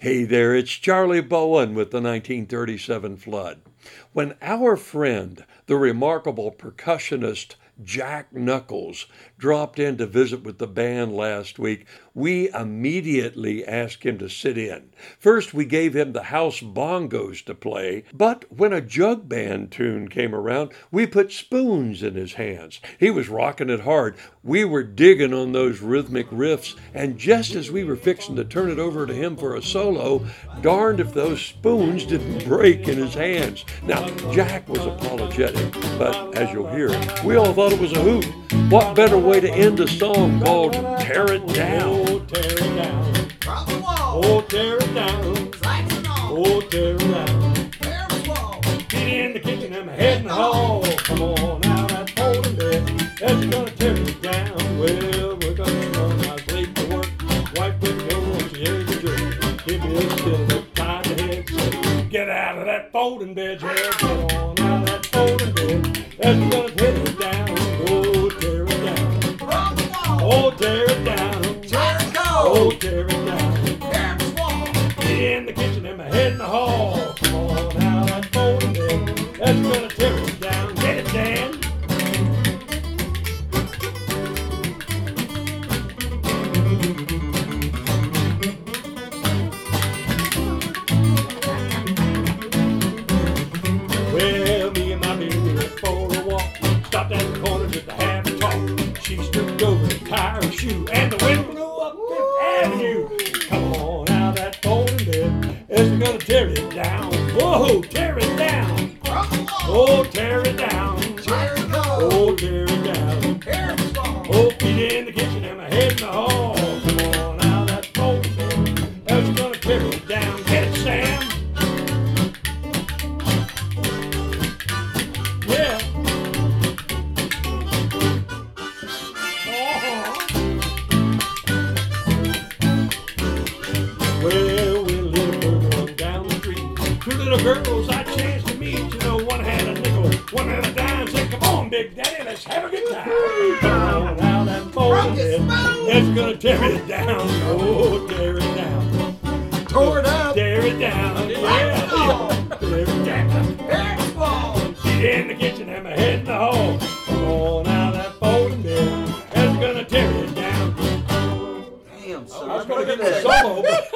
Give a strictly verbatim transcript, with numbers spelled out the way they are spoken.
Hey there, it's Charlie Bowen with the nineteen thirty-seven Flood. When our friend, the remarkable percussionist Jack Nuckols, dropped in to visit with the band last week, we immediately asked him to sit in. First, we gave him the house bongos to play, but when a jug band tune came around, we put spoons in his hands. He was rocking it hard. We were digging on those rhythmic riffs, and just as we were fixing to turn it over to him for a solo, darned if those spoons didn't break in his hands. Now, Jack was apologetic, but as you'll hear, we all thought it was a hoot. What better way to end a song called Tear It Down? Oh, tear it down. Drop the wall. Oh, tear it down. Slacks and all. Oh, tear it down. Tear the wall. Get in the kitchen and head in the hall. Come on now, that's cold and dead. That's gonna tear it down. Well, we're gonna run out late to work. Wipe it over, she ain't a jerk. Give me a chill, tie the head. Get out of that folding bed, yeah. Come on now, that folding bed. That's gonna tear it down. Oh, tear it down. Drop the wall. Oh, tear it down. Oh, tear it down. Tear the wall. Get in the kitchen and my head in the hall. Come on now, that's folding bed. That's gonna tear it down. Get it, Dan. Well, me and my baby went for a walk. Stopped at the corner just to have a talk. She stooped over the tire and shoe and the window. Come on now, that folding bed, it's gonna tear it down. Whoa, tear it down. Oh, tear it down. Oh, tear it down. Oh, get in the kitchen and my head in the hall. Come on now, that folding bed, it's gonna tear it down. Get it, Sam? Yeah. Little girls I chanced to meet, you know, one had a nickel, one had a dime, said, come on, Big Daddy, let's have a good time. Come on now, that folding bed, that's gonna tear it down. Oh, tear it down. Tore it up. Tear it down. Yeah. Tear it down. Tear it down. She's in the kitchen and my head in the hall. Come on now, that folding bed, that's gonna tear it down. Damn, so I was gonna get the solo, but